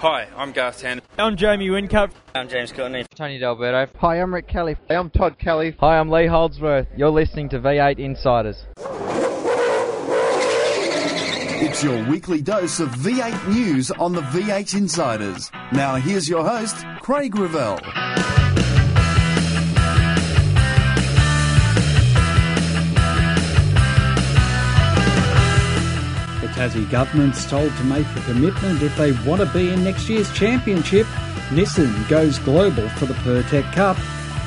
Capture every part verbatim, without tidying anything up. Hi, I'm Garth Tander. I'm Jamie Wincup. I'm James Courtney. Tony D'Alberto. Hi, I'm Rick Kelly. Hi, I'm Todd Kelly. Hi, I'm Lee Holdsworth. You're listening to V eight Insiders. It's your weekly dose of V eight news on the V eight Insiders. Now here's your host, Craig Revell. The Tassie government's told to make a commitment if they want to be in next year's championship. Nissan goes global for the PIRTEK Cup.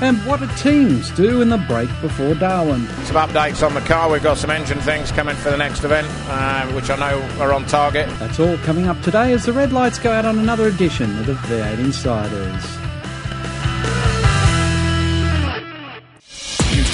And what do teams do in the break before Darwin? Some updates on the car. We've got some engine things coming for the next event, uh, which I know are on target. That's all coming up today as the red lights go out on another edition of the V eight Insiders. You've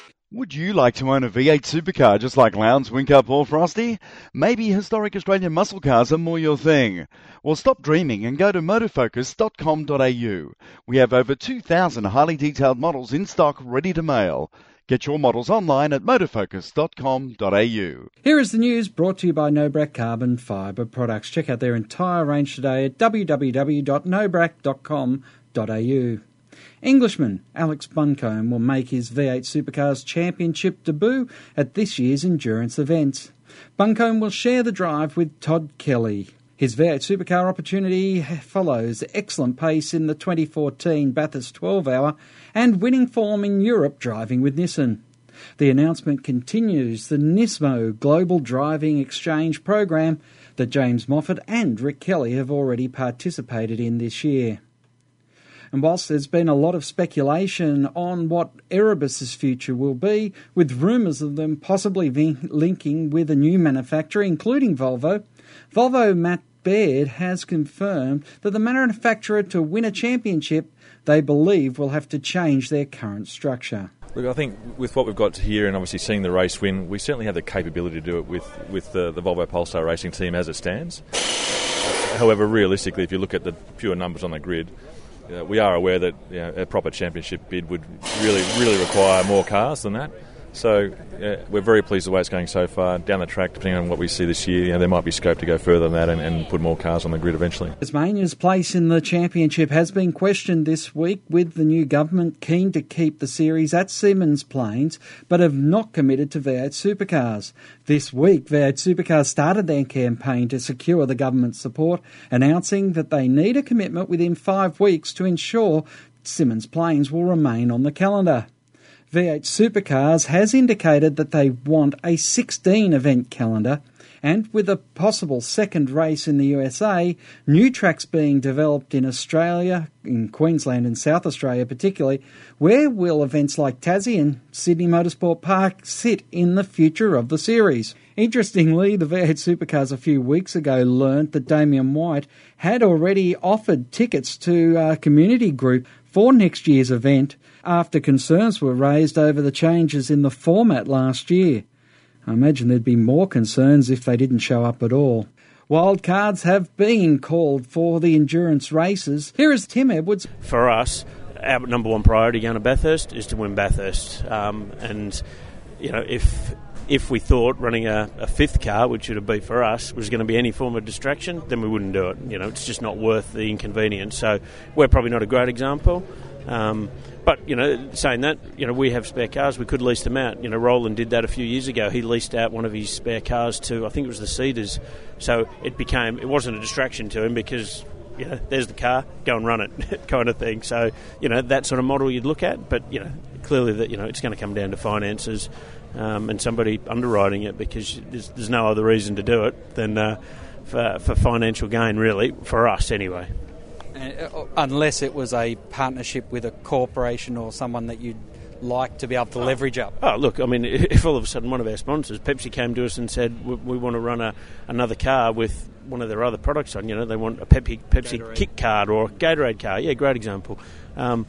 Would you like to own a V eight supercar just like Lowndes, Wincup or Frosty? Maybe historic Australian muscle cars are more your thing. Well, stop dreaming and go to motor focus dot com dot a u. We have over two thousand highly detailed models in stock ready to mail. Get your models online at motor focus dot com dot a u. Here is the news brought to you by Nobrac Carbon Fibre Products. Check out their entire range today at w w w dot nobrac dot com dot a u. Englishman Alex Buncombe will make his V eight Supercars Championship debut at this year's endurance event. Buncombe will share the drive with Todd Kelly. His V eight Supercar opportunity follows the excellent pace in the twenty fourteen Bathurst twelve hour and winning form in Europe driving with Nissan. The announcement continues the Nismo Global Driving Exchange program that James Moffat and Rick Kelly have already participated in this year. And whilst there's been a lot of speculation on what Erebus's future will be, with rumours of them possibly linking with a new manufacturer, including Volvo, Volvo Matt Baird has confirmed that the manufacturer to win a championship, they believe, will have to change their current structure. Look, I think with what we've got here and obviously seeing the race win, we certainly have the capability to do it with, with the, the Volvo Polestar Racing team as it stands. However, realistically, if you look at the pure numbers on the grid, Uh, we are aware that, you know, a proper championship bid would really, really require more cars than that. So uh, we're very pleased with the way it's going so far. Down the track, depending on what we see this year, you know, there might be scope to go further than that and, and put more cars on the grid eventually. Tasmania's place in the championship has been questioned this week, with the new government keen to keep the series at Symmons Plains but have not committed to V eight Supercars. This week, V eight Supercars started their campaign to secure the government's support, announcing that they need a commitment within five weeks to ensure Symmons Plains will remain on the calendar. V eight Supercars has indicated that they want a sixteen event calendar, and with a possible second race in the U S A, new tracks being developed in Australia, in Queensland and South Australia particularly, where will events like Tassie and Sydney Motorsport Park sit in the future of the series? Interestingly, the V eight Supercars a few weeks ago learnt that Damien White had already offered tickets to a community group for next year's event, after concerns were raised over the changes in the format last year. I imagine there'd be more concerns if they didn't show up at all. Wildcards have been called for the endurance races. Here is Tim Edwards. For us, our number one priority going to Bathurst is to win Bathurst. Um, and, you know, if if we thought running a, a fifth car, which it would be for us, was going to be any form of distraction, then we wouldn't do it. You know, it's just not worth the inconvenience. So we're probably not a great example. Um, but, you know, saying that, you know, we have spare cars. We could lease them out. You know, Roland did that a few years ago. He leased out one of his spare cars to, I think it was the Cedars. So it became, it wasn't a distraction to him because, you know, there's the car, go and run it kind of thing. So, you know, that sort of model you'd look at. But, you know, clearly that, you know, it's going to come down to finances um, and somebody underwriting it, because there's, there's no other reason to do it than uh, for, for financial gain, really, for us anyway. Unless it was a partnership with a corporation or someone that you'd like to be able to leverage up. Oh, look, I mean, if all of a sudden one of our sponsors, Pepsi, came to us and said, we, we want to run a, another car with one of their other products on. You know, they want a Pepsi, Pepsi Kick card or a Gatorade card. Yeah, great example. Um,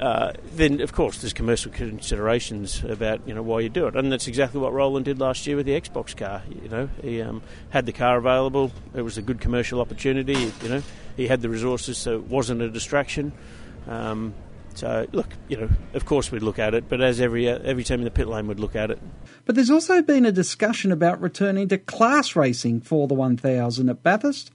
uh, then, of course, there's commercial considerations about, you know, why you do it. And that's exactly what Roland did last year with the Xbox car. You know, he um, had the car available. It was a good commercial opportunity. You know, he had the resources, so it wasn't a distraction. Um, so, look, you know, of course we'd look at it, but as every uh, every team in the pit lane would look at it. But there's also been a discussion about returning to class racing for the one thousand at Bathurst.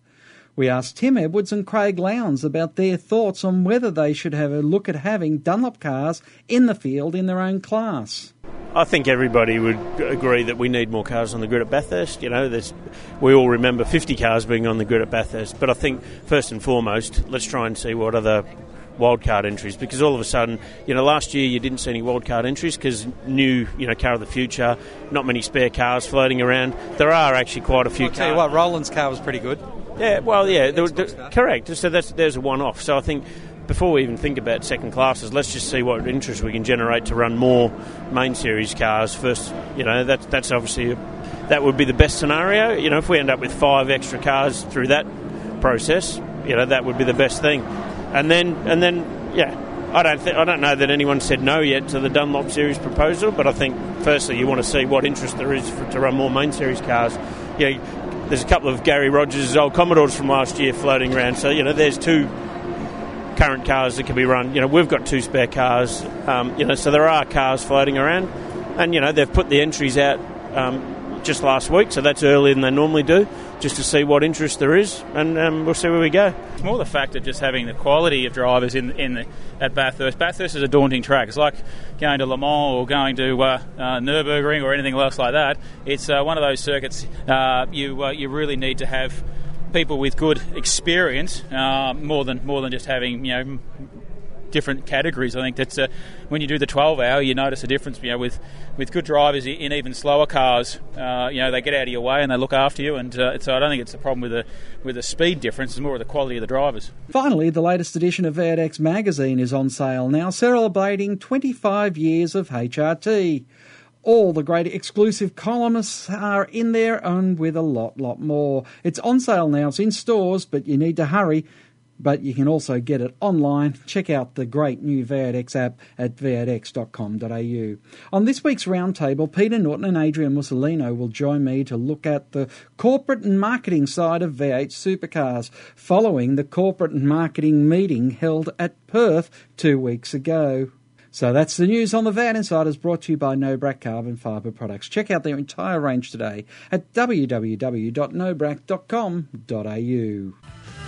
We asked Tim Edwards and Craig Lowndes about their thoughts on whether they should have a look at having Dunlop cars in the field in their own class. I think everybody would agree that we need more cars on the grid at Bathurst. You know, there's, we all remember fifty cars being on the grid at Bathurst. But I think, first and foremost, let's try and see what other wildcard entries, because all of a sudden, you know, last year you didn't see any wildcard entries because new, you know, car of the future, not many spare cars floating around. There are actually quite a few. I'll tell you what, Roland's car was pretty good. Yeah, well, yeah, there was, there, correct. So that's, there's a one-off. So I think before we even think about second classes, let's just see what interest we can generate to run more main series cars first. You know, that that's obviously a, that would be the best scenario. You know, if we end up with five extra cars through that process, you know, that would be the best thing. And then, and then, yeah, I don't, th- I don't know that anyone said no yet to the Dunlop Series proposal. But I think, firstly, you want to see what interest there is for, to run more main series cars. Yeah, there's a couple of Gary Rogers' old Commodores from last year floating around. So you know, there's two current cars that can be run. You know, we've got two spare cars. Um, you know, so there are cars floating around, and you know they've put the entries out um, just last week. So that's earlier than they normally do, just to see what interest there is, and um, we'll see where we go. It's more the fact of just having the quality of drivers in in the, at Bathurst. Bathurst is a daunting track. It's like going to Le Mans or going to uh, uh, Nürburgring or anything else like that. It's uh, one of those circuits uh, you uh, you really need to have people with good experience, uh, more than more than just having, you know, different categories. I think that's uh, when you do the twelve hour, you notice a difference, you know, with with good drivers in even slower cars. Uh, you know, they get out of your way and they look after you, and uh, so I don't think it's a problem with the with the speed difference. It's more of the quality of the drivers. Finally, the latest edition of V eight X Magazine is on sale now, celebrating twenty-five years of H R T. All the great exclusive columnists are in there, and with a lot, lot more. It's on sale now. It's in stores, but you need to hurry. But you can also get it online. Check out the great new V eight X app at v eight x dot com dot a u. On this week's roundtable, Peter Norton and Adrian Mussolino will join me to look at the corporate and marketing side of V eight supercars following the corporate and marketing meeting held at Perth two weeks ago. So that's the news on the V eight Insiders, brought to you by Nobrac Carbon Fibre Products. Check out their entire range today at w w w dot nobrac dot com dot a u.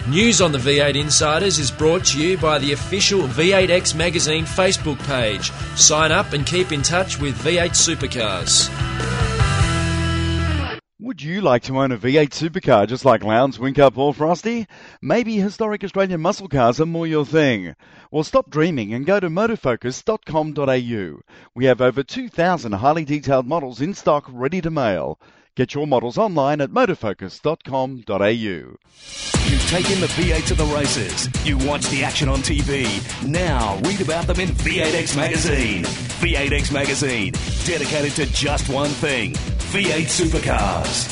News on the V eight Insiders is brought to you by the official V eight X Magazine Facebook page. Sign up and keep in touch with V eight Supercars. Would you like to own a V eight supercar just like Lowndes, Wincup or Frosty? Maybe historic Australian muscle cars are more your thing. Well, stop dreaming and go to motor focus dot com dot a u. We have over two thousand highly detailed models in stock ready to mail. Get your models online at motor focus dot com dot a u. You've taken the V eight to the races. You watch the action on T V. Now read about them in V eight X Magazine. V eight X Magazine, dedicated to just one thing, V eight supercars.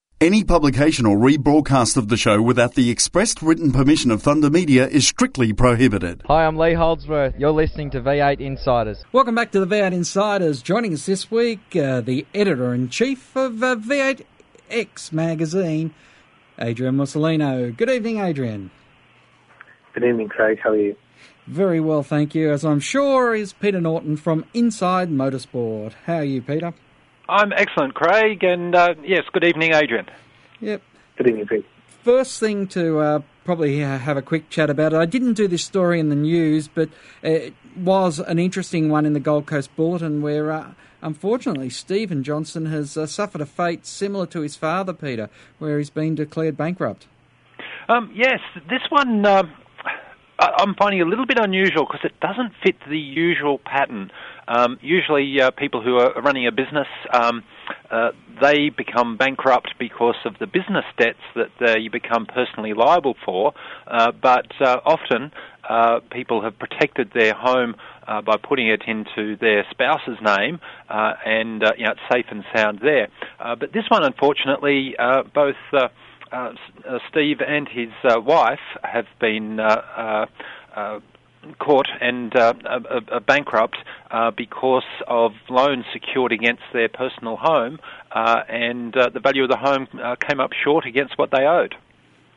Any publication or rebroadcast of the show without the expressed written permission of Thunder Media is strictly prohibited. Hi, I'm Lee Holdsworth. You're listening to V eight Insiders. Welcome back to the V eight Insiders. Joining us this week, uh, the editor-in-chief of uh, V eight X Magazine, Adrian Mussolino. Good evening, Adrian. Good evening, Craig. How are you? Very well, thank you, as I'm sure is Peter Norton from Inside Motorsport. How are you, Peter? I'm excellent, Craig, and uh, yes, good evening, Adrian. Yep. Good evening, Pete. First thing to uh, probably have a quick chat about, I didn't do this story in the news, but it was an interesting one in the Gold Coast Bulletin where, uh, unfortunately, Stephen Johnson has uh, suffered a fate similar to his father, Peter, where he's been declared bankrupt. Um, yes, this one, um, I'm finding a little bit unusual because it doesn't fit the usual pattern. Um, usually uh, people who are running a business, um, uh, they become bankrupt because of the business debts that uh, you become personally liable for, uh, but uh, often uh, people have protected their home Uh, by putting it into their spouse's name, uh, and uh, you know, it's safe and sound there. Uh, but this one, unfortunately, uh, both uh, uh, uh, Steve and his uh, wife have been uh, uh, uh, caught and uh, uh, uh, bankrupt uh, because of loans secured against their personal home, uh, and uh, the value of the home uh, came up short against what they owed.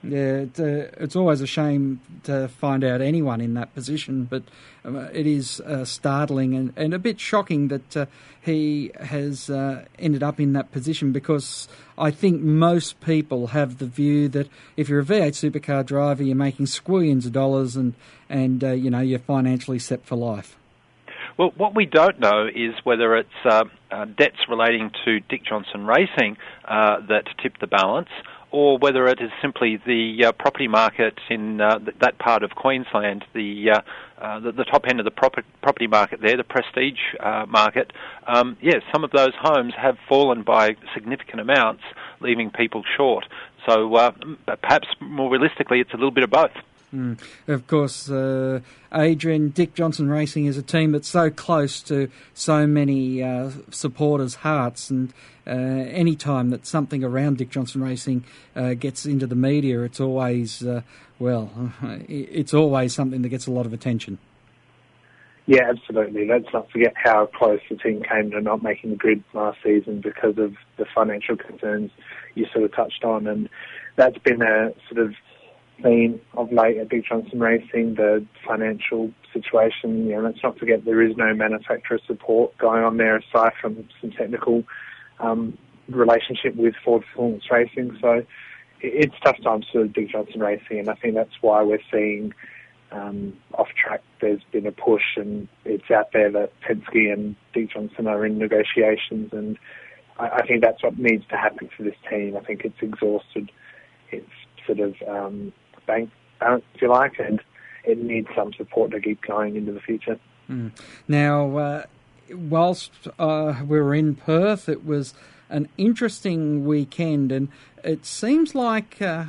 Yeah, it's, uh, it's always a shame to find out anyone in that position, but um, it is uh, startling and, and a bit shocking that uh, he has uh, ended up in that position, because I think most people have the view that if you're a V eight supercar driver, you're making squillions of dollars and, and uh, you know, you're financially set for life. Well, what we don't know is whether it's uh, uh, debts relating to Dick Johnson Racing uh, that tipped the balance, or whether it is simply the uh, property market in uh, th- that part of Queensland, the, uh, uh, the the top end of the proper- property market there, the prestige uh, market. Um, yes, some of those homes have fallen by significant amounts, leaving people short. So uh, perhaps more realistically, it's a little bit of both. Mm. Of course, uh, Adrian, Dick Johnson Racing is a team that's so close to so many uh, supporters' hearts, and uh, any time that something around Dick Johnson Racing uh, gets into the media, it's always, uh, well, it's always something that gets a lot of attention. Yeah, absolutely. Let's not forget how close the team came to not making the grid last season because of the financial concerns you sort of touched on, and that's been a sort of theme of late at Dick Johnson Racing, the financial situation. You know, let's not forget there is no manufacturer support going on there aside from some technical um, relationship with Ford Performance Racing. So it's tough times for Dick Johnson Racing, and I think that's why we're seeing um, off track there's been a push, and it's out there that Penske and Dick Johnson are in negotiations, and I, I think that's what needs to happen for this team. I think it's exhausted. It's sort of um, bank balance, if you like, and it needs some support to keep going into the future. Mm. Now, uh, whilst uh, we were in Perth, it was an interesting weekend, and it seems like, uh,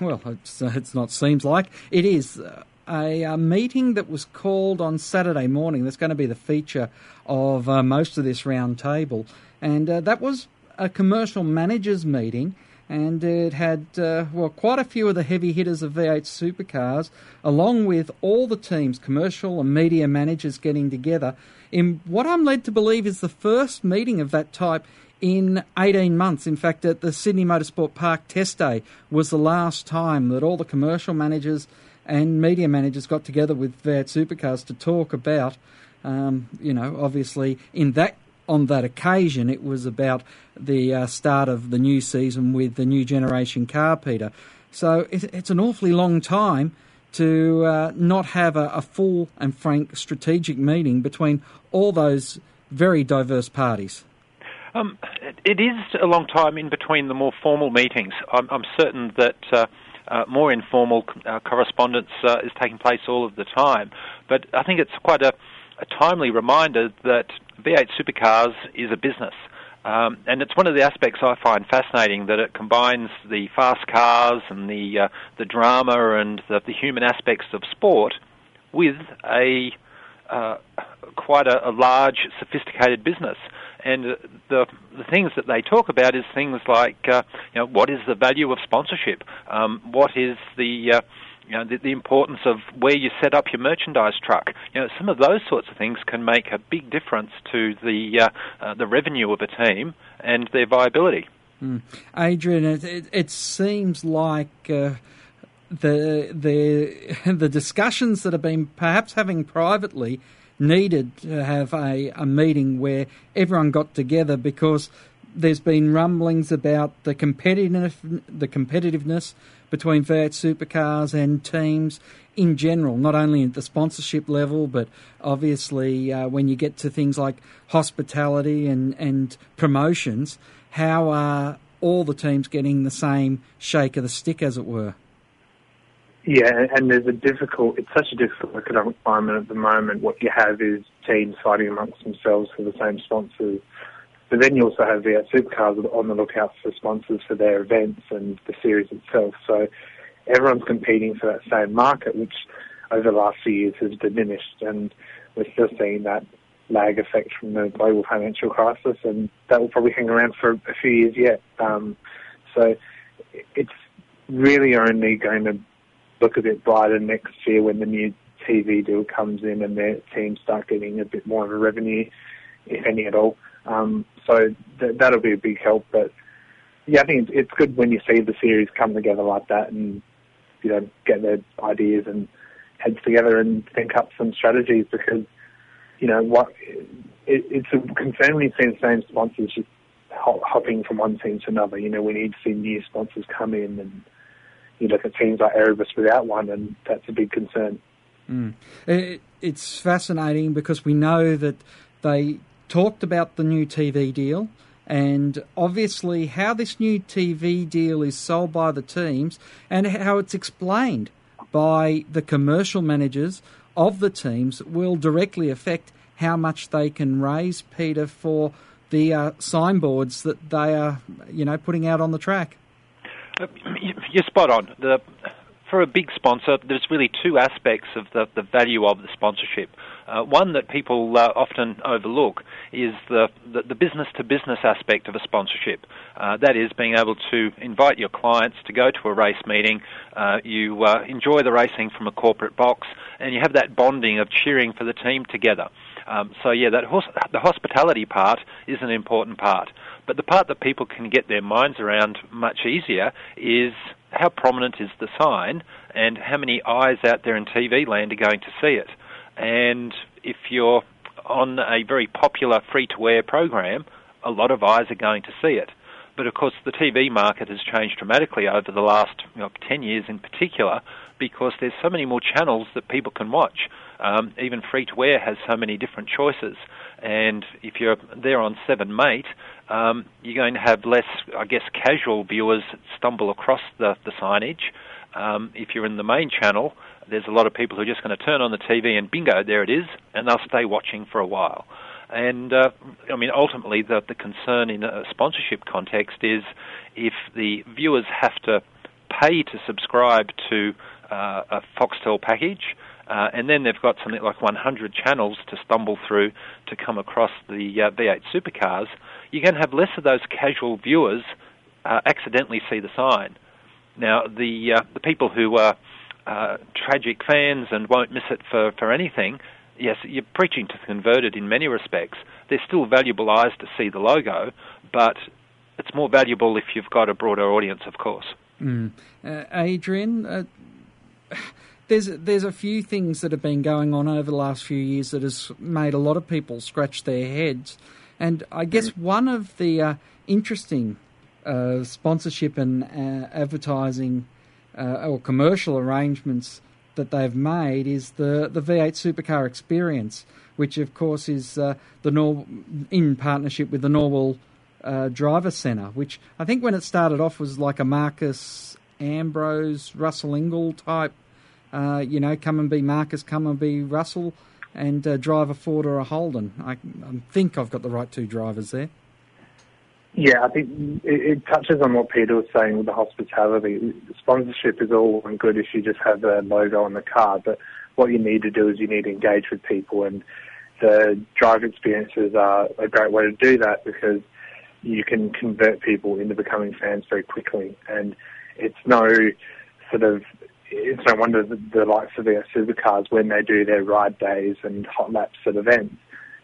well, it's, uh, it's not seems like, it is uh, a, a meeting that was called on Saturday morning. That's going to be the feature of uh, most of this round table, and uh, that was a commercial managers meeting. And it had, uh, well, quite a few of the heavy hitters of V eight supercars, along with all the teams, commercial and media managers, getting together in what I'm led to believe is the first meeting of that type in eighteen months. In fact, at the Sydney Motorsport Park test day was the last time that all the commercial managers and media managers got together with V eight supercars to talk about, um, you know, obviously in that on that occasion, it was about the uh, start of the new season with the new generation car, Peter. So it, it's an awfully long time to uh, not have a, a full and frank strategic meeting between all those very diverse parties. Um, it is a long time in between the more formal meetings. I'm, I'm certain that Uh Uh, more informal uh, correspondence uh, is taking place all of the time. But I think it's quite a, a timely reminder that V eight Supercars is a business. Um, and it's one of the aspects I find fascinating, that it combines the fast cars and the uh, the drama and the, the human aspects of sport with a uh, quite a, a large, sophisticated business. And the, the things that they talk about is things like, uh, you know, what is the value of sponsorship? Um, what is the, uh, you know, the, the importance of where you set up your merchandise truck? You know, some of those sorts of things can make a big difference to the uh, uh, the revenue of a team and their viability. Mm. Adrian, it, it, it seems like Uh The the the discussions that have been perhaps having privately needed to have a, a meeting where everyone got together, because there's been rumblings about the competitive the competitiveness between V eight supercars and teams in general, not only at the sponsorship level, but obviously uh, when you get to things like hospitality and, and promotions, how are all the teams getting the same shake of the stick, as it were? Yeah, and there's a difficult, it's such a difficult economic climate at the moment. What you have is teams fighting amongst themselves for the same sponsors. But then you also have the supercars on the lookout for sponsors for their events and the series itself. So everyone's competing for that same market, which over the last few years has diminished, and we're still seeing that lag effect from the global financial crisis, and that will probably hang around for a few years yet. Um, so it's really only going to look a bit brighter next year when the new T V deal comes in and their teams start getting a bit more of a revenue, if any at all. Um, so th- that'll be a big help. But, yeah, I think it's good when you see the series come together like that and, you know, get their ideas and heads together and think up some strategies, because, you know, what it, it's a concern when you see the same sponsors just hopping from one team to another. You know, we need to see new sponsors come in, and you look at teams like Erebus without one, and that's a big concern. Mm. It, it's fascinating because we know that they talked about the new T V deal, and obviously how this new T V deal is sold by the teams and how it's explained by the commercial managers of the teams will directly affect how much they can raise, Peter, for the uh, signboards that they are, you know, putting out on the track. You're spot on. The, for a big sponsor, there's really two aspects of the, the value of the sponsorship. Uh, one that people uh, often overlook is the, the, the business-to-business aspect of a sponsorship. Uh, that is, being able to invite your clients to go to a race meeting. Uh, you uh, enjoy the racing from a corporate box, and you have that bonding of cheering for the team together. Um, so, yeah, that hos- the hospitality part is an important part. But the part that people can get their minds around much easier is how prominent is the sign and how many eyes out there in T V land are going to see it. And if you're on a very popular free-to-air program, a lot of eyes are going to see it. But, of course, the T V market has changed dramatically over the last you know, ten years in particular, because there's so many more channels that people can watch. Um, even free-to-air has so many different choices. And if you're there on seven mate, um, you're going to have less, I guess, casual viewers stumble across the, the signage. Um, if you're in the main channel, there's a lot of people who are just going to turn on the T V and bingo, there it is, and they'll stay watching for a while. And, uh, I mean, ultimately, the, the concern in a sponsorship context is if the viewers have to pay to subscribe to uh, a Foxtel package, uh, and then they've got something like one hundred channels to stumble through to come across the uh, V eight supercars, you're going to have less of those casual viewers uh, accidentally see the sign. Now, the, uh, the people who are uh, tragic fans and won't miss it for, for anything, yes, you're preaching to the converted in many respects. They're still valuable eyes to see the logo, but it's more valuable if you've got a broader audience, of course. Mm. Uh, Adrian, uh, there's there's a few things that have been going on over the last few years that has made a lot of people scratch their heads, and I guess one of the uh, interesting uh, sponsorship and uh, advertising uh, or commercial arrangements that they've made is the, the V eight supercar experience, which of course is uh, the Nor- in partnership with the Norwell uh, Driver Centre, which I think when it started off was like a Marcus Ambrose, Russell Ingall type, uh, you know, come and be Marcus, come and be Russell, and uh, drive a Ford or a Holden. I, I think I've got the right two drivers there. Yeah, I think it touches on what Peter was saying with the hospitality. Sponsorship is all good if you just have a logo on the car, but what you need to do is you need to engage with people, and the drive experiences are a great way to do that because you can convert people into becoming fans very quickly. And it's no sort of it's no wonder that the likes of the supercars, when they do their ride days and hot laps at events,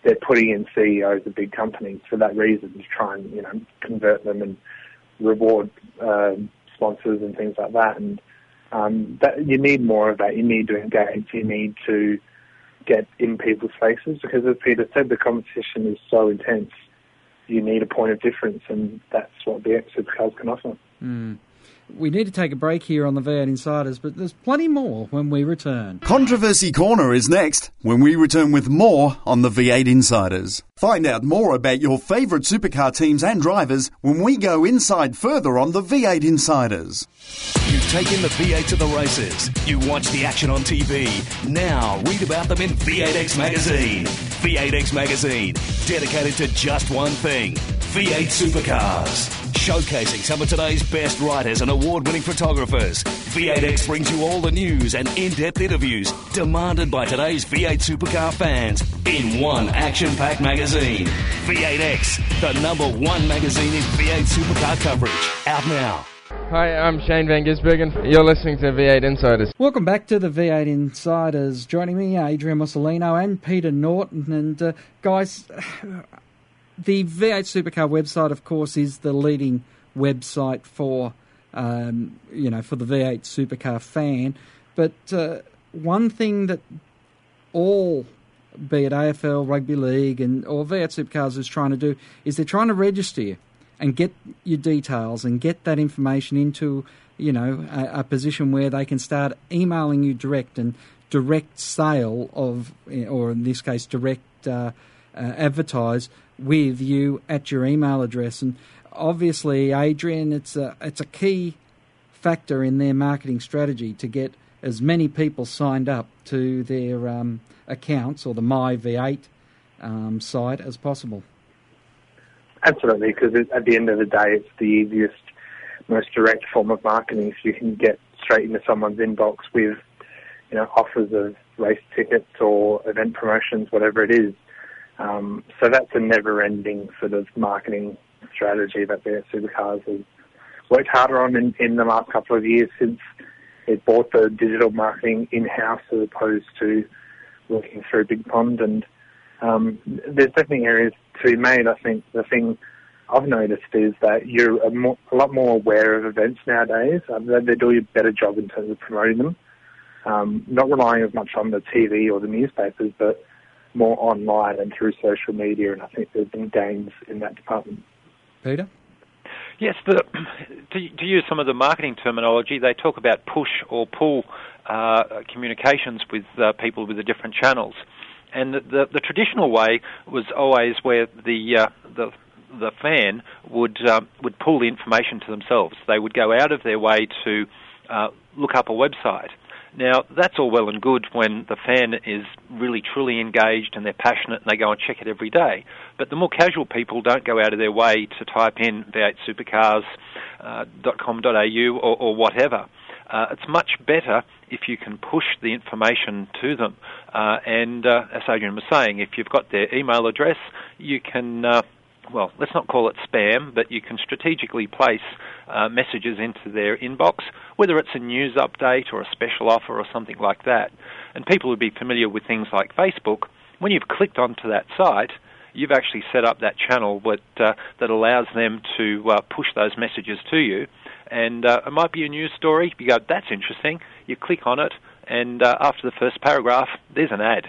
they're putting in C E Os of big companies for that reason, to try and, you know, convert them and reward uh, sponsors and things like that. And um, that, you need more of that. You need to engage. You need to get in people's faces because, as Peter said, the competition is so intense. You need a point of difference, and that's what the X Supercars can offer. Mm. We need to take a break here on the V eight Insiders, but there's plenty more when we return. Controversy Corner is next when we return with more on the V eight Insiders. Find out more about your favourite supercar teams and drivers when we go inside further on the V eight Insiders. You take in the V eight to the races. You watch the action on T V. Now read about them in V eight X Magazine. V eight X Magazine, dedicated to just one thing, V eight supercars. Showcasing some of today's best writers and award-winning photographers, V eight X brings you all the news and in-depth interviews demanded by today's V eight supercar fans in one action-packed magazine. V eight X, the number one magazine in V eight supercar coverage. Out now. Hi, I'm Shane Van Gisbergen. You're listening to V eight Insiders. Welcome back to the V eight Insiders. Joining me, Adrian Mussolino and Peter Norton. And uh, guys... The V eight Supercar website, of course, is the leading website for, um, you know, for the V eight Supercar fan. But uh, one thing that all, be it A F L, Rugby League, and or V eight Supercars is trying to do is they're trying to register you and get your details and get that information into, you know, a, a position where they can start emailing you direct and direct sale of, or in this case, direct uh, uh, advertise with you at your email address. And obviously, Adrian, it's a, it's a key factor in their marketing strategy to get as many people signed up to their um, accounts or the My V eight um, site as possible. Absolutely, because at the end of the day, it's the easiest, most direct form of marketing. So you can get straight into someone's inbox with, you know, offers of race tickets or event promotions, whatever it is. Um, so that's a never-ending sort of marketing strategy that V eight Supercars has worked harder on in, in the last couple of years since it bought the digital marketing in-house as opposed to working through Big Pond. And um, there's definitely areas to be made. I think the thing I've noticed is that you're a, more, a lot more aware of events nowadays. Um, they do a better job in terms of promoting them, um, not relying as much on the T V or the newspapers, but more online and through social media, and I think there's been gains in that department. Peter? Yes, the, to, to use some of the marketing terminology, they talk about push or pull uh, communications with uh, people with the different channels. And the, the, the traditional way was always where the uh, the, the fan would, uh, would pull the information to themselves. They would go out of their way to uh, look up a website. Now, that's all well and good when the fan is really, truly engaged and they're passionate and they go and check it every day. But the more casual people don't go out of their way to type in v eight supercars dot com dot a u or, or whatever. Uh, it's much better if you can push the information to them. Uh, and uh, as Adrian was saying, if you've got their email address, you can... Uh, well, let's not call it spam, but you can strategically place uh, messages into their inbox, whether it's a news update or a special offer or something like that. And people would be familiar with things like Facebook. When you've clicked onto that site, you've actually set up that channel that, uh, that allows them to uh, push those messages to you. And uh, it might be a news story. You go, that's interesting. You click on it, and uh, after the first paragraph, there's an ad.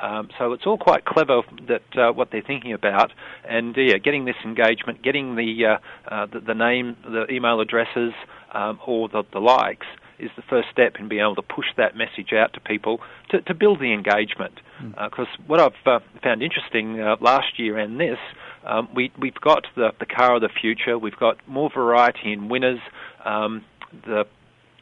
Um, so it's all quite clever that uh, what they're thinking about, and yeah, getting this engagement, getting the uh, uh, the, the name, the email addresses, um, or the, the likes is the first step in being able to push that message out to people to, to build the engagement. Because mm. uh, what I've uh, found interesting uh, last year and this, um, we we've got the the car of the future, we've got more variety in winners, um, the.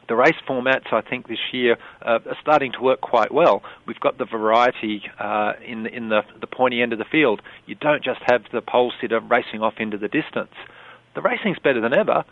The race formats, I think, this year uh, are starting to work quite well. We've got the variety uh, in, the, in the, the pointy end of the field. You don't just have the pole sitter racing off into the distance. The racing's better than ever,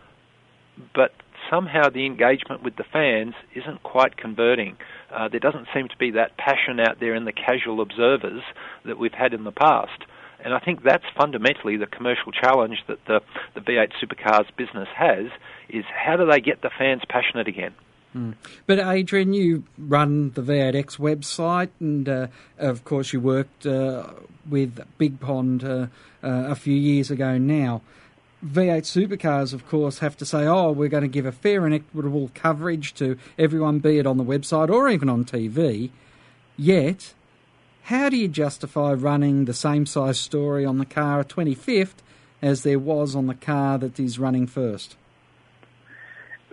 but somehow the engagement with the fans isn't quite converting. Uh, there doesn't seem to be that passion out there in the casual observers that we've had in the past. And I think that's fundamentally the commercial challenge that the, the V eight Supercars business has, is how do they get the fans passionate again? Mm. But Adrian, you run the V eight X website, and uh, of course you worked uh, with Big Pond uh, uh, a few years ago now. V eight Supercars, of course, have to say, oh, we're going to give a fair and equitable coverage to everyone, be it on the website or even on T V, yet... How do you justify running the same size story on the car twenty-fifth as there was on the car that is running first?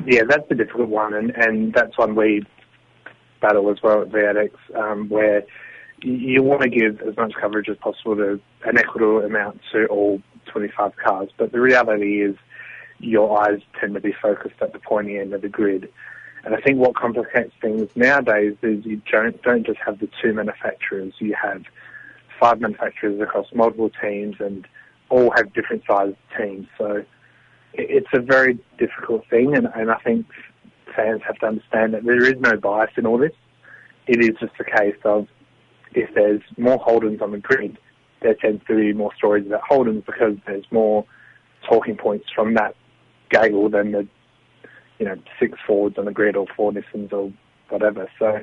yeah, that's a difficult one, and, and that's one we battle as well at V eight X, um, where you want to give as much coverage as possible to an equitable amount to all twenty-five cars, but the reality is your eyes tend to be focused at the pointy end of the grid. And I think what complicates things nowadays is you don't, don't just have the two manufacturers. You have five manufacturers across multiple teams and all have different sized teams. So it's a very difficult thing, and, and I think fans have to understand that there is no bias in all this. It is just a case of if there's more Holdens on the grid, there tends to be more stories about Holdens because there's more talking points from that gaggle than the, you know, six Fords on the grid or four Nissans or whatever. So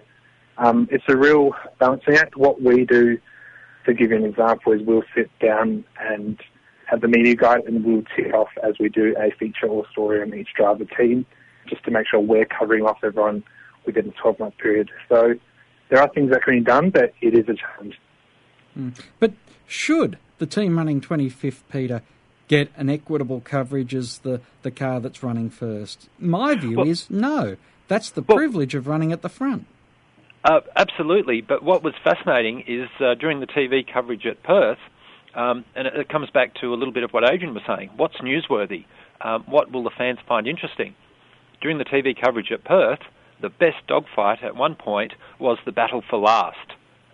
um, it's a real balancing act. What we do, to give you an example, is we'll sit down and have the media guide, and we'll tick off as we do a feature or story on each driver team just to make sure we're covering off everyone within a twelve-month period. So there are things that can be done, but it is a challenge. Mm. But should the team running twenty-fifth, Peter, get an equitable coverage as the, the car that's running first? My view well, is no. That's the well, privilege of running at the front. Uh, absolutely. But what was fascinating is uh, during the T V coverage at Perth, um, and it, it comes back to a little bit of what Adrian was saying, what's newsworthy? Um, what will the fans find interesting? During the T V coverage at Perth, the best dogfight at one point was the battle for last.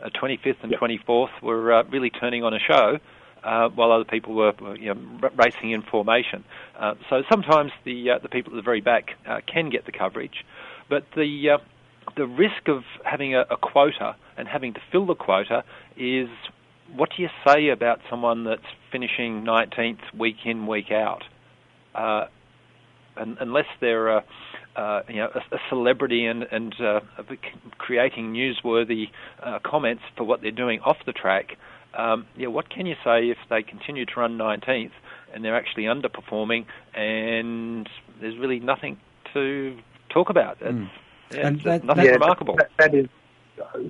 Uh, twenty-fifth and yep. twenty-fourth were uh, really turning on a show, Uh, while other people were, you know, racing in formation. Uh, so sometimes the uh, the people at the very back uh, can get the coverage, but the uh, the risk of having a, a quota and having to fill the quota is, what do you say about someone that's finishing nineteenth week in, week out? Uh, and, unless they're uh, uh, you know, a, a celebrity and and uh, creating newsworthy uh, comments for what they're doing off the track. Um, yeah, what can you say if they continue to run nineteenth and they're actually underperforming and there's really nothing to talk about? It's, mm. yeah, and that, nothing yeah, remarkable. That, that, is,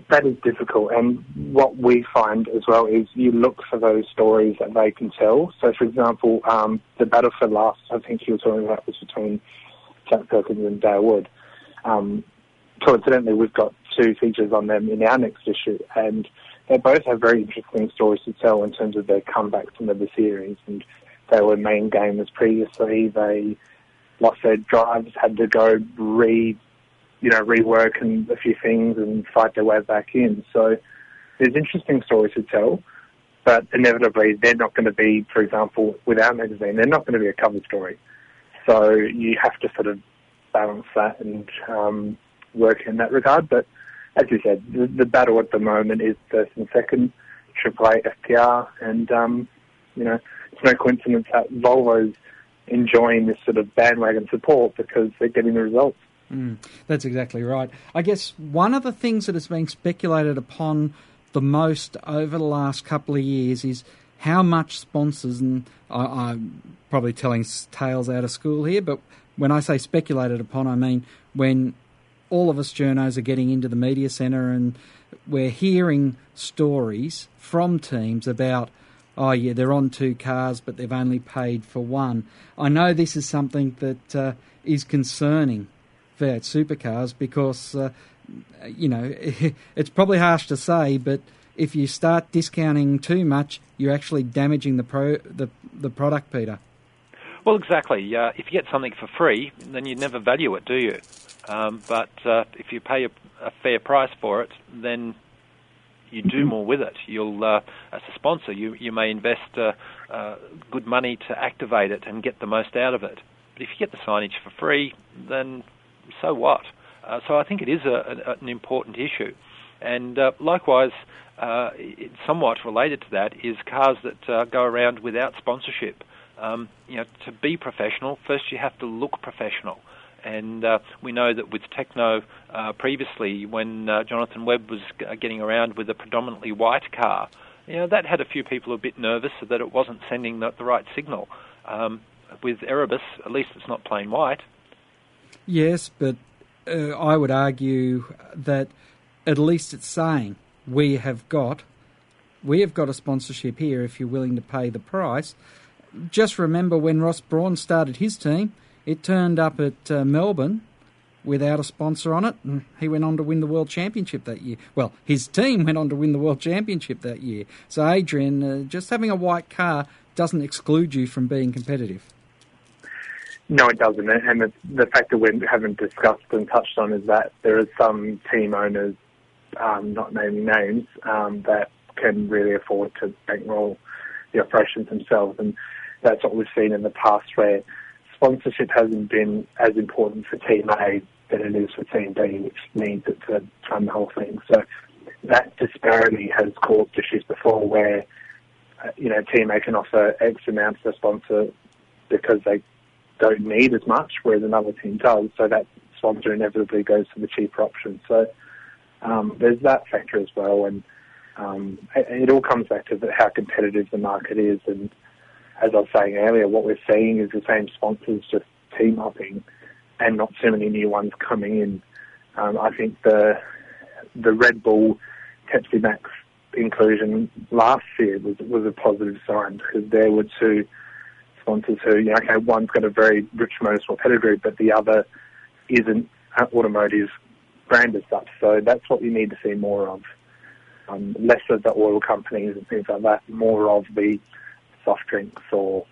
that is difficult. And what we find as well is you look for those stories that they can tell. So, for example, um, the battle for last, I think you were talking about, was between Jack Perkins and Dale Wood. Um, coincidentally, we've got two features on them in our next issue, and they both have very interesting stories to tell in terms of their comeback from the series. And they were main gamers previously. They lost their drives, had to go re, you know, rework and a few things and fight their way back in. So there's interesting stories to tell, but inevitably they're not going to be, for example, with our magazine, they're not going to be a cover story. So you have to sort of balance that and um, work in that regard, but as you said, the, the battle at the moment is first and second, triple A, F P R, and, um, you know, it's no coincidence that Volvo's enjoying this sort of bandwagon support because they're getting the results. Mm, that's exactly right. I guess one of the things that has been speculated upon the most over the last couple of years is how much sponsors, and I, I'm probably telling tales out of school here, but when I say speculated upon, I mean when all of us journos are getting into the media centre and we're hearing stories from teams about, oh, yeah, they're on two cars, but they've only paid for one. I know this is something that uh, is concerning for supercars because, uh, you know, it's probably harsh to say, but if you start discounting too much, you're actually damaging the pro the, the product, Peter. Well, exactly. Uh, if you get something for free, then you never value it, do you? Um, but uh, if you pay a, a fair price for it, then you do more with it. You'll, uh, as a sponsor, you, you may invest uh, uh, good money to activate it and get the most out of it. But if you get the signage for free, then so what? Uh, so I think it is a, a, an important issue. And uh, likewise, uh, it, somewhat related to that is cars that uh, go around without sponsorship. Um, you know, to be professional, first you have to look professional. And uh, we know that with Techno uh, previously, when uh, Jonathan Webb was g- getting around with a predominantly white car, you know, that had a few people a bit nervous that it wasn't sending the, the right signal. Um, with Erebus, at least it's not plain white. Yes, but uh, I would argue that at least it's saying we have got we have got a sponsorship here if you're willing to pay the price. Just remember when Ross Brawn started his team, It turned up at uh, Melbourne without a sponsor on it, and he went on to win the World Championship that year. Well, his team went on to win the World Championship that year. So, Adrian, uh, just having a white car doesn't exclude you from being competitive. No, it doesn't. And the, the fact that we haven't discussed and touched on is that there are some team owners, um, not naming names, um, that can really afford to bankroll the operations themselves. And that's what we've seen in the past, where sponsorship hasn't been as important for Team A than it is for Team B, which means it's a fun whole thing. So that disparity has caused issues before where, uh, you know, Team A can offer X amount to the sponsor because they don't need as much, whereas another team does. So that sponsor inevitably goes to the cheaper option. So um, there's that factor as well. And um, it, it all comes back to how competitive the market is. And as I was saying earlier, what we're seeing is the same sponsors just team hopping, and not so many new ones coming in. Um, I think the the Red Bull Pepsi Max inclusion last year was was a positive sign, because there were two sponsors who, you know, okay, one's got a very rich motorsport pedigree, but the other isn't automotive brand as such. So that's what you need to see more of. Um, less of the oil companies and things like that, more of the soft drinks or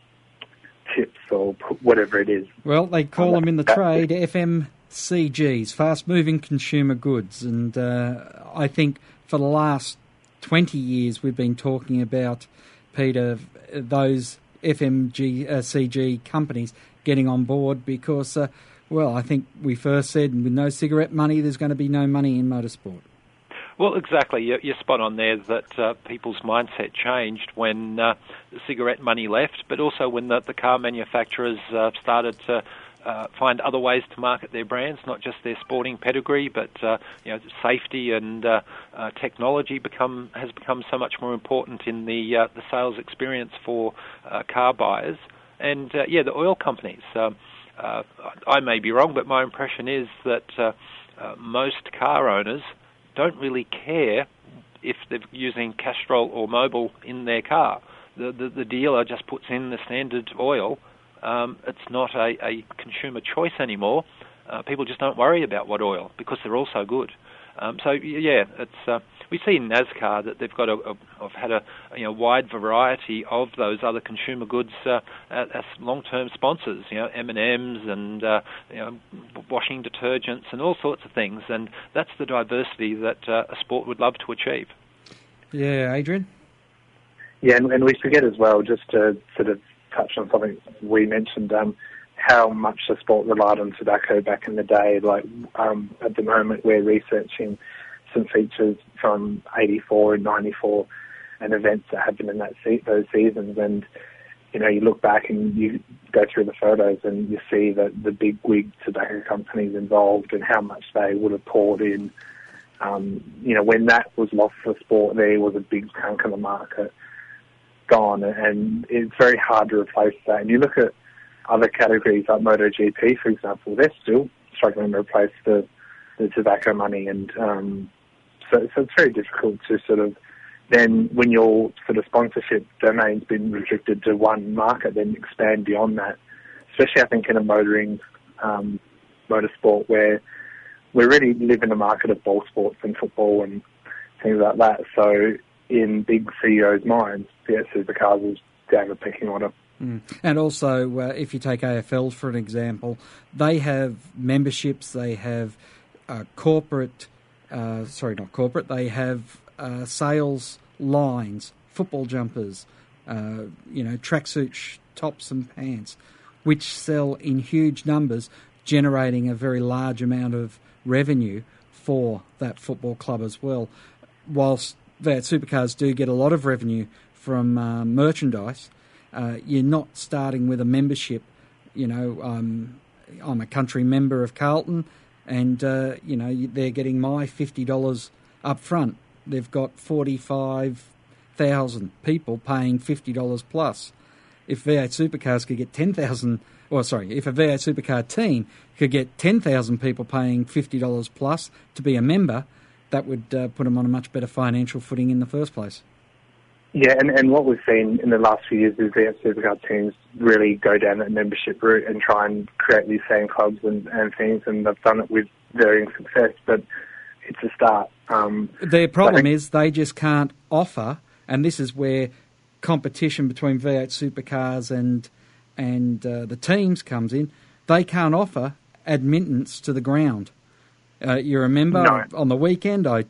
chips or whatever it is. Well, they call them in the trade F M C Gs, fast-moving consumer goods. And uh, I think for the last twenty years we've been talking about, Peter, those F M C G companies getting on board because, uh, well, I think we first said with no cigarette money there's going to be no money in motorsport. Well, exactly. You're spot on there that uh, people's mindset changed when uh, the cigarette money left, but also when the, the car manufacturers uh, started to uh, find other ways to market their brands, not just their sporting pedigree, but uh, you know, safety and uh, uh, technology become has become so much more important in the uh, the sales experience for uh, car buyers. And uh, yeah, the oil companies. Um, uh, I may be wrong, but my impression is that uh, uh, most car owners don't really care if they're using Castrol or Mobil in their car. The, the, the dealer just puts in the standard oil. Um, it's not a, a consumer choice anymore. Uh, people just don't worry about what oil because they're all so good. Um, so yeah, it's uh, we see in NASCAR that they've got a, a I've had a you know wide variety of those other consumer goods uh, as long-term sponsors. You know, M and M's and uh, you know, washing detergents and all sorts of things. And that's the diversity that uh, a sport would love to achieve. Yeah, Adrian. Yeah, and, and we forget as well, just to sort of touch on something we mentioned, Um, how much the sport relied on tobacco back in the day. Like um, at the moment we're researching some features from eighty-four and ninety-four and events that happened in that se- those seasons, and you know, you look back and you go through the photos and you see that the big wig tobacco companies involved and how much they would have poured in. Um, you know, when that was lost for sport, there was a big chunk of the market gone, and it's very hard to replace that. And you look at other categories like MotoGP, for example, they're still struggling to replace the, the tobacco money. And um, so, so it's very difficult to sort of then, when your sort of sponsorship domain's been restricted to one market, then expand beyond that, especially I think in a motoring, um, motorsport where we really live in a market of ball sports and football and things like that. So in big C E Os' minds, yeah, supercars is down the pecking order. Mm. And also, uh, if you take A F L for an example, they have memberships, they have uh, corporate, uh, sorry, not corporate, they have uh, sales lines, football jumpers, uh, you know, tracksuit sh- tops and pants, which sell in huge numbers, generating a very large amount of revenue for that football club as well. Whilst that supercars do get a lot of revenue from uh, merchandise, Uh, you're not starting with a membership. You know, um, I'm a country member of Carlton, and, uh, you know, they're getting my fifty dollars up front. They've got forty-five thousand people paying fifty dollars plus. If V eight Supercars could get ten thousand, or sorry, if a V eight Supercar team could get ten thousand people paying fifty dollars plus to be a member, that would uh, put them on a much better financial footing in the first place. Yeah, and, and what we've seen in the last few years is the supercar teams really go down that membership route and try and create these fan clubs and, and things, and they've done it with varying success, but it's a start. Um, Their problem think- is they just can't offer, and this is where competition between V eight supercars and and uh, the teams comes in. They can't offer admittance to the ground. Uh, you remember no. on the weekend I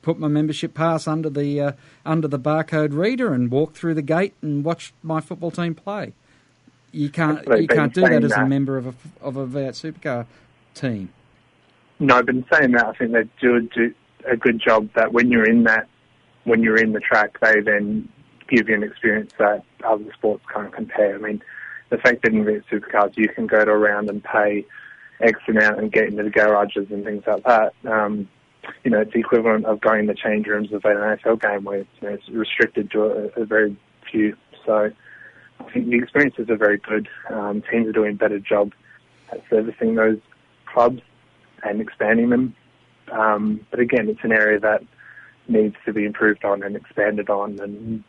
put my membership pass under the uh, under the barcode reader and walked through the gate and watched my football team play. You can't Absolutely. you can't do that, that as a member of a of a V eight supercar team. No, but in saying that, I think they do a, do a good job that when you're in that when you're in the track, they then give you an experience that other sports can't compare. I mean, the fact that in V eight supercars you can go to a round and pay X amount and get into the garages and things like that. Um, you know, it's the equivalent of going in the change rooms of an A F L game where it's, you know, it's restricted to a, a very few. So I think the experiences are very good. Um, teams are doing a better job at servicing those clubs and expanding them. Um, but again, it's an area that needs to be improved on and expanded on, and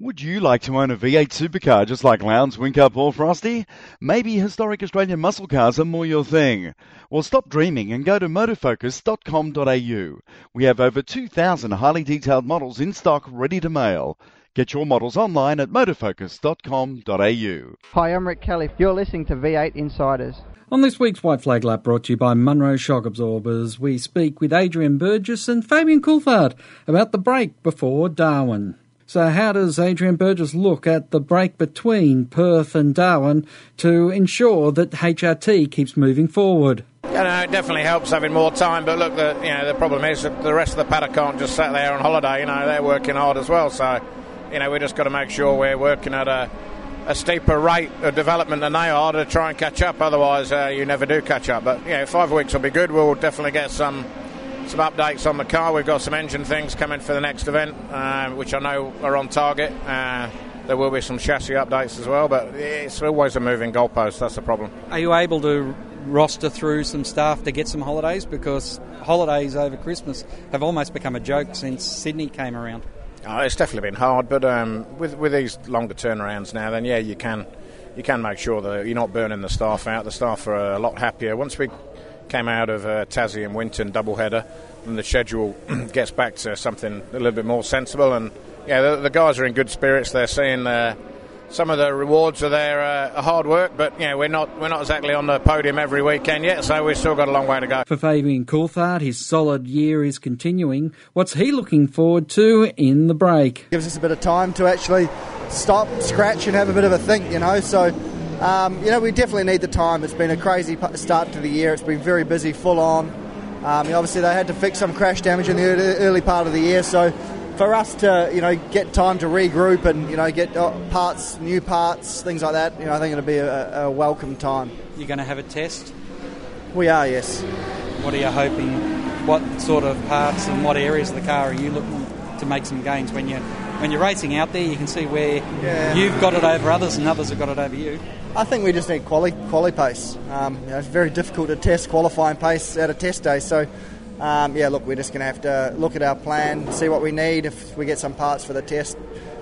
Would you like to own a V eight supercar just like Lowndes, Wincup or Frosty? Maybe historic Australian muscle cars are more your thing. Well, stop dreaming and go to motor focus dot com dot a u. We have over two thousand highly detailed models in stock ready to mail. Get your models online at motor focus dot com dot a u. Hi, I'm Rick Kelly. You're listening to V eight Insiders. On this week's White Flag Lap, brought to you by Munro Shock Absorbers, we speak with Adrian Burgess and Fabian Coulthard about the break before Darwin. So how does Adrian Burgess look at the break between Perth and Darwin to ensure that H R T keeps moving forward? Yeah, no, it definitely helps having more time, but look, the, you know, the problem is that the rest of the paddock can't just sit there on holiday. You know, they're working hard as well, so you know, we just got to make sure we're working at a, a steeper rate of development than they are to try and catch up, otherwise uh, you never do catch up. But you know, five weeks will be good. We'll definitely get some... some updates on the car. We've got some engine things coming for the next event, uh, which I know are on target. Uh, there will be some chassis updates as well, but it's always a moving goalpost. That's the problem. Are you able to roster through some staff to get some holidays? Because holidays over Christmas have almost become a joke since Sydney came around. Oh, it's definitely been hard, but um, with with these longer turnarounds now, then yeah, you can you can make sure that you're not burning the staff out. The staff are a lot happier once we came out of uh, Tassie and Winton doubleheader, and the schedule gets back to something a little bit more sensible. And yeah, the, the guys are in good spirits. They're seeing uh, some of the rewards of their uh, hard work, but yeah, we're not we're not exactly on the podium every weekend yet, so we've still got a long way to go. For Fabian Coulthard, his solid year is continuing. What's he looking forward to in the break? Gives us a bit of time to actually stop, scratch, and have a bit of a think, you know. So. Um, you know, we definitely need the time. It's been a crazy start to the year. It's been very busy, full on. Um, obviously, they had to fix some crash damage in the early part of the year. So, for us to, you know, get time to regroup and, you know, get parts, new parts, things like that, you know, I think it'll be a, a welcome time. You're going to have a test? We are, yes. What are you hoping? What sort of parts and what areas of the car are you looking to make some gains when you? When you're racing out there, you can see where yeah. you've got it over others and others have got it over you. I think we just need quali, quali pace. Um, you know, it's very difficult to test qualifying pace at a test day. So, um, yeah, look, we're just going to have to look at our plan, see what we need. If we get some parts for the test,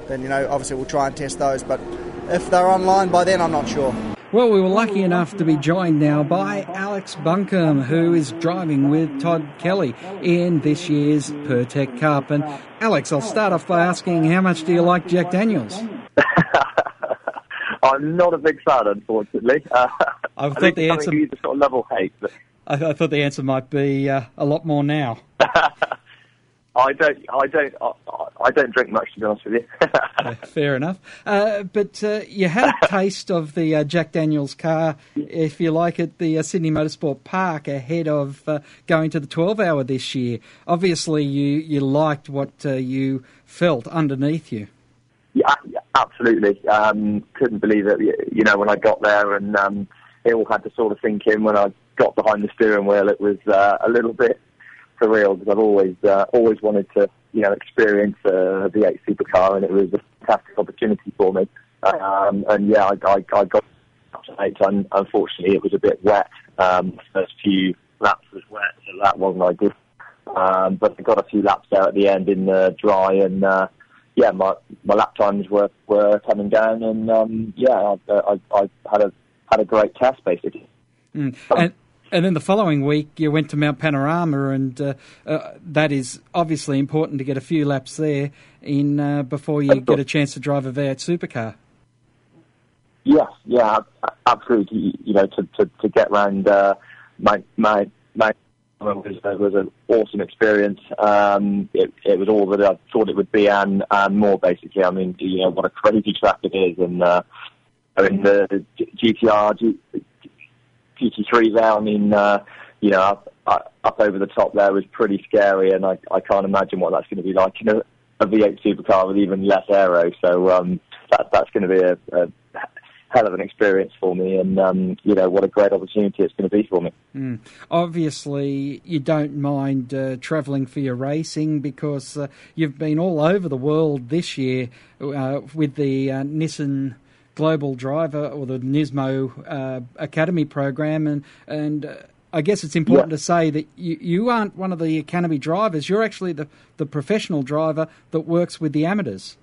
then, you know, obviously we'll try and test those. But if they're online by then, I'm not sure. Well, we were lucky enough to be joined now by Alex Buncombe, who is driving with Todd Kelly in this year's PIRTEK Cup. And Alex, I'll start off by asking, how much do you like Jack Daniels? I'm not a big fan, unfortunately. Uh, I, I think the answer is a sort of level hate. But... I, I thought the answer might be uh, a lot more now. I don't, I don't, I, I don't drink much, to be honest with you. uh, fair enough. Uh, but uh, you had a taste of the uh, Jack Daniel's car, if you like, at the uh, Sydney Motorsport Park ahead of uh, going to the twelve-hour this year. Obviously, you you liked what uh, you felt underneath you. Yeah, absolutely. Um, couldn't believe it. You know, when I got there, and um, it all had to sort of sink in. When I got behind the steering wheel, it was uh, a little bit. For real, because I've always uh, always wanted to, you know, experience a V eight supercar, and it was a fantastic opportunity for me. Um, and yeah, I, I, I got up to eight. Unfortunately, it was a bit wet. Um, the first few laps was wet, so that wasn't ideal. Um, but I got a few laps there at the end in the dry, and uh, yeah, my, my lap times were, were coming down, and um, yeah, I, I, I had a had a great test basically. Mm. And- And then the following week, you went to Mount Panorama, and uh, uh, that is obviously important to get a few laps there in uh, before you get a chance to drive a V eight supercar. Yes, yeah, absolutely. You know, to to, to get round uh, my my my was, was an awesome experience. Um, it, it was all that I thought it would be, and, and more. Basically, I mean, you know, what a crazy track it is, and uh, I mean the G T R. G, G T three there, I mean, uh, you know, up, up over the top there was pretty scary, and I, I can't imagine what that's going to be like in a, a V eight supercar with even less aero. So um, that, that's going to be a, a hell of an experience for me, and, um, you know, what a great opportunity it's going to be for me. Mm. Obviously, you don't mind uh, travelling for your racing, because uh, you've been all over the world this year uh, with the uh, Nissan Global Driver, or the Nismo uh, Academy program, and and uh, I guess it's important yeah. to say that you, you aren't one of the Academy drivers. You're actually the, the professional driver that works with the amateurs.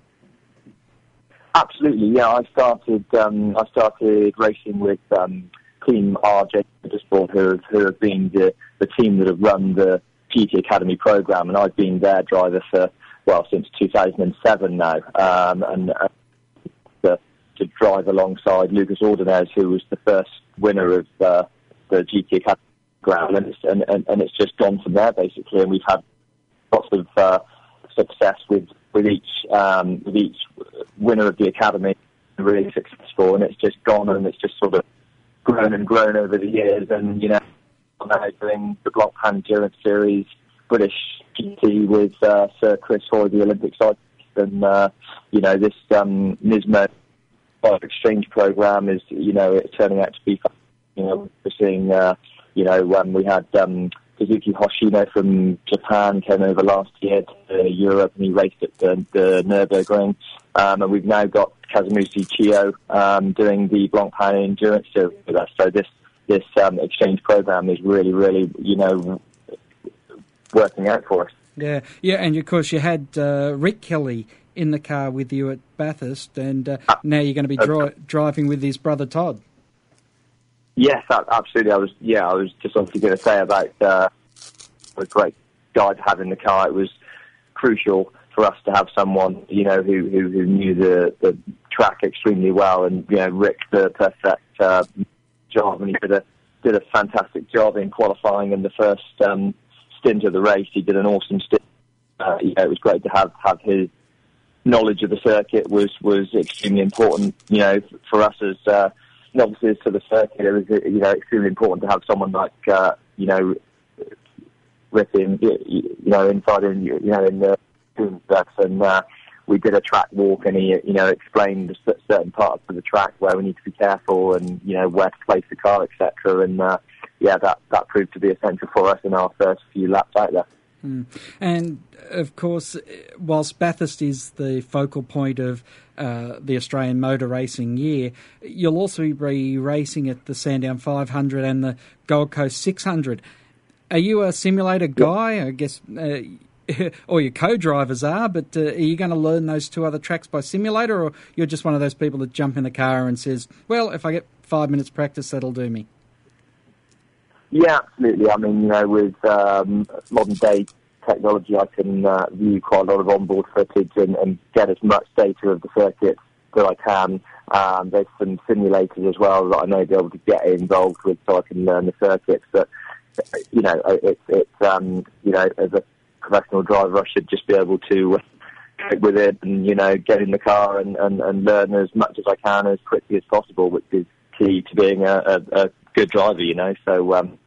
Absolutely, yeah. I started um, I started racing with um, Team R J Motorsport, who who have been the, the team that have run the P T Academy program, and I've been their driver for well since two thousand seven now, um, and. Uh, to drive alongside Lucas Ordonez, who was the first winner of uh, the G T Academy ground, and it's, and, and, and it's just gone from there, basically, and we've had lots of uh, success with, with, each, um, with each winner of the Academy, really successful, and it's just gone, and it's just sort of grown and grown over the years, and, you know, now doing the Block Pan Endurance Series, British G T with uh, Sir Chris Hoy, the Olympic cyclist, and, uh, you know, this um, Nismo exchange program is, you know, it's turning out to be, you know, we're seeing, uh, you know, when we had um, Kazuki Hoshino from Japan came over last year to Europe, and he raced at the, the Nürburgring, um, and we've now got Kazumusi Chio um, doing the Blanc Pan Endurance Series with us. So this this um, exchange program is really, really, you know, working out for us. Yeah, yeah, and of course you had uh, Rick Kelly in the car with you at Bathurst, and uh, now you're going to be dri- driving with his brother Todd. Yes, absolutely. I was, yeah, I was just obviously going to say about uh, what a great guy to have in the car. It was crucial for us to have someone, you know, who who, who knew the, the track extremely well, and you know, Rick the perfect uh, job, and he did a did a fantastic job in qualifying in the first um, stint of the race. He did an awesome stint. Uh, you know, it was great to have have his knowledge of the circuit was, was extremely important, you know, for us as uh, novices to the circuit. It was, you know, extremely important to have someone like, uh, you know, with him, you know, inside in, you know, in the stuff. And uh, we did a track walk, and he, you know, explained certain parts of the track where we need to be careful, and you know, where to place the car, et cetera. And uh, yeah, that that proved to be essential for us in our first few laps out there. Mm. And, of course, whilst Bathurst is the focal point of uh, the Australian motor racing year, you'll also be racing at the Sandown five hundred and the Gold Coast six hundred. Are you a simulator guy? Yeah. I guess uh, all your co-drivers are, but uh, are you going to learn those two other tracks by simulator, or you're just one of those people that jump in the car and says, well, if I get five minutes practice, that'll do me. Yeah, absolutely. I mean, you know, with um, modern-day technology, I can uh, view quite a lot of onboard footage and, and get as much data of the circuit that I can. Um, there's some simulators as well that I know be able to get involved with, so I can learn the circuits. But you know, it's it's um, you know, as a professional driver, I should just be able to cope with it and, you know, get in the car and, and, and learn as much as I can as quickly as possible, which is key to being a, a, a good driver. You know, so um,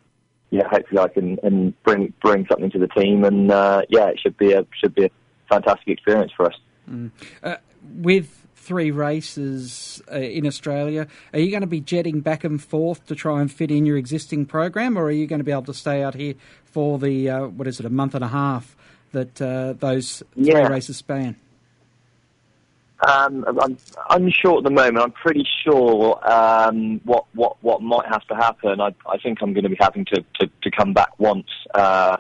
yeah, hopefully I can and bring bring something to the team, and uh, yeah, it should be a should be a fantastic experience for us. Mm. Uh, with three races uh, in Australia, are you going to be jetting back and forth to try and fit in your existing program, or are you going to be able to stay out here for the, uh, what is it, a month and a half that uh, those three yeah. races span? Um, I'm unsure at the moment. I'm pretty sure um, what, what, what might have to happen. I, I think I'm going to be having to, to, to come back once. Uh,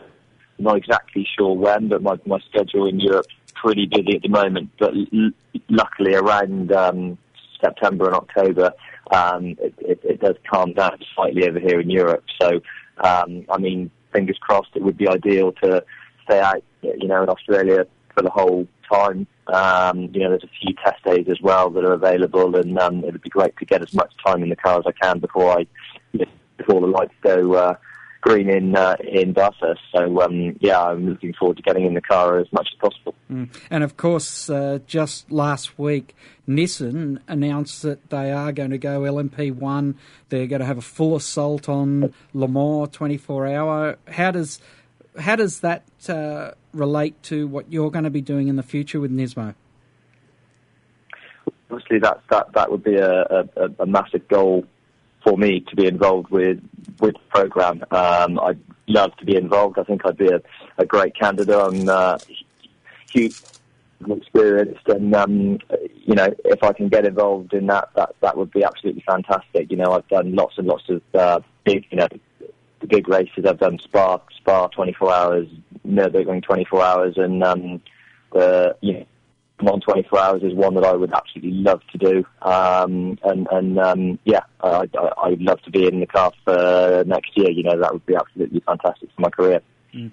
not exactly sure when, but my, my schedule in Europe pretty busy at the moment, but l- luckily around um, September and October, um, it, it, it does calm down slightly over here in Europe. So, um, I mean, fingers crossed, it would be ideal to stay out, you know, in Australia for the whole time. Um, you know, there's a few test days as well that are available, and um, it would be great to get as much time in the car as I can before I, you know, before the lights go uh, green in uh, in Bathurst. So um, yeah, I'm looking forward to getting in the car as much as possible. Mm. And of course, uh, just last week, Nissan announced that they are going to go L M P one. They're going to have a full assault on Le Mans twenty-four hour. How does how does that uh, relate to what you're going to be doing in the future with Nismo? Obviously, that that that would be a, a, a massive goal for me to be involved with with the program. Um, I'd love to be involved. I think I'd be a, a great candidate. I'm uh, huge experienced, and um, you know, if I can get involved in that, that, that would be absolutely fantastic. You know, I've done lots and lots of uh, big, you know, the big races. I've done Spa, Spa twenty-four hours, Nürburgring twenty-four hours, and um, the you know, One twenty-four hours is one that I would absolutely love to do, um, and, and um, yeah, I, I, I'd love to be in the car for next year. You know, that would be absolutely fantastic for my career. Mm.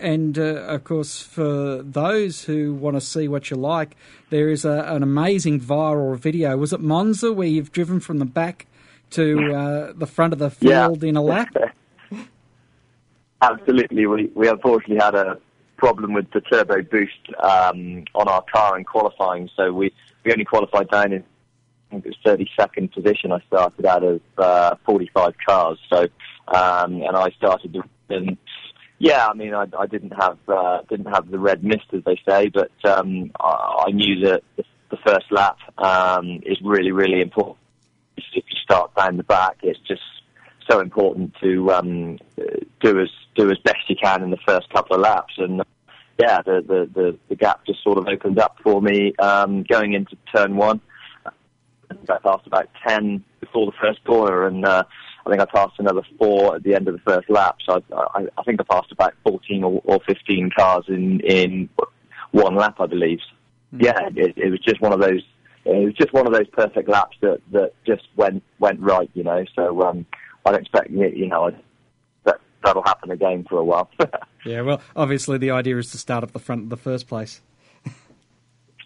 And uh, of course, for those who want to see what you like, there is a, an amazing viral video. Was it Monza where you've driven from the back to uh, the front of the field yeah. in a lap? Absolutely. We we unfortunately had a problem with the turbo boost um, on our car in qualifying, so we, we only qualified down in, I think it was thirty-second position. I started out of uh, forty-five cars, so um, and I started the, and yeah, I mean, I, I didn't have uh, didn't have the red mist, as they say, but um, I, I knew that the, the first lap um, is really really important. If you start down the back, it's just so important to um, do as do as best you can in the first couple of laps, and yeah, the, the, the, the gap just sort of opened up for me um, going into turn one. I passed about ten before the first corner, and uh, I think I passed another four at the end of the first lap. So I, I, I think I passed about fourteen or, or fifteen cars in, in one lap, I believe. Mm-hmm. Yeah, it, it was just one of those. It was just one of those perfect laps that, that just went went right, you know. So um, I don't expect you know. I, That'll happen again for a while. Yeah, well, obviously the idea is to start up the front in the first place.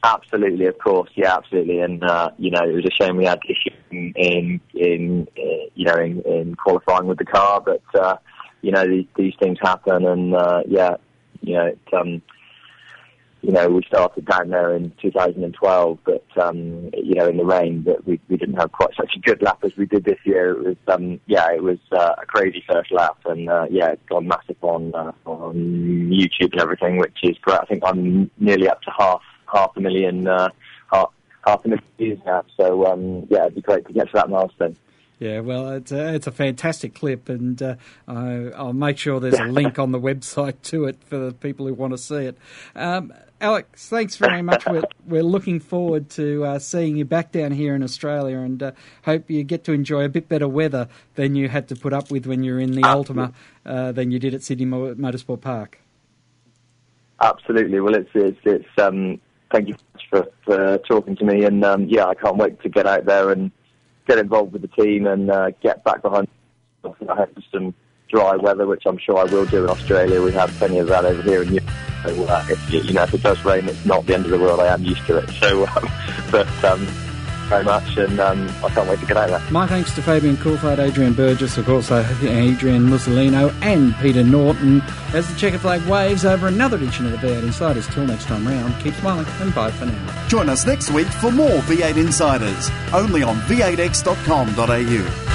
Absolutely, of course. Yeah, absolutely. And, uh, you know, it was a shame we had issues in, in, in you know, in, in qualifying with the car. But, uh, you know, these, these things happen. And, uh, yeah, you know, it, um, you know, we started down there in two thousand twelve. But, um, you know, in the rain, but we, we didn't have quite such a good lap as we did this year. It was, um, yeah, it was uh, a crazy first lap, and uh, yeah, it's gone massive on uh, on YouTube and everything, which is great. I think I'm nearly up to half half a million uh, half, half a million views now. So um, yeah, it'd be great to get to that milestone. Yeah, well, it's a, it's a fantastic clip, and uh, I, I'll make sure there's a link on the website to it for the people who want to see it. Um, Alex, thanks very much. We're, we're looking forward to uh, seeing you back down here in Australia, and uh, hope you get to enjoy a bit better weather than you had to put up with when you were in the Ultima uh, than you did at Sydney Motorsport Park. Absolutely. Well, it's... it's, it's um, thank you for, for talking to me, and um, yeah, I can't wait to get out there and get involved with the team and uh, get back behind. I hope some dry weather, which I'm sure I will do in Australia. We have plenty of that over here in Europe. So, uh, if, you know, if it does rain, it's not the end of the world. I am used to it. So, um, but um, very much, and um, I can't wait to get out of there. My thanks to Fabian Coulthard, Adrian Burgess, of course, Adrian Mussolino, and Peter Norton. As the checker flag waves over another edition of the V eight Insiders. Till next time round, keep smiling and bye for now. Join us next week for more V eight Insiders, only on v eight x dot com dot a u.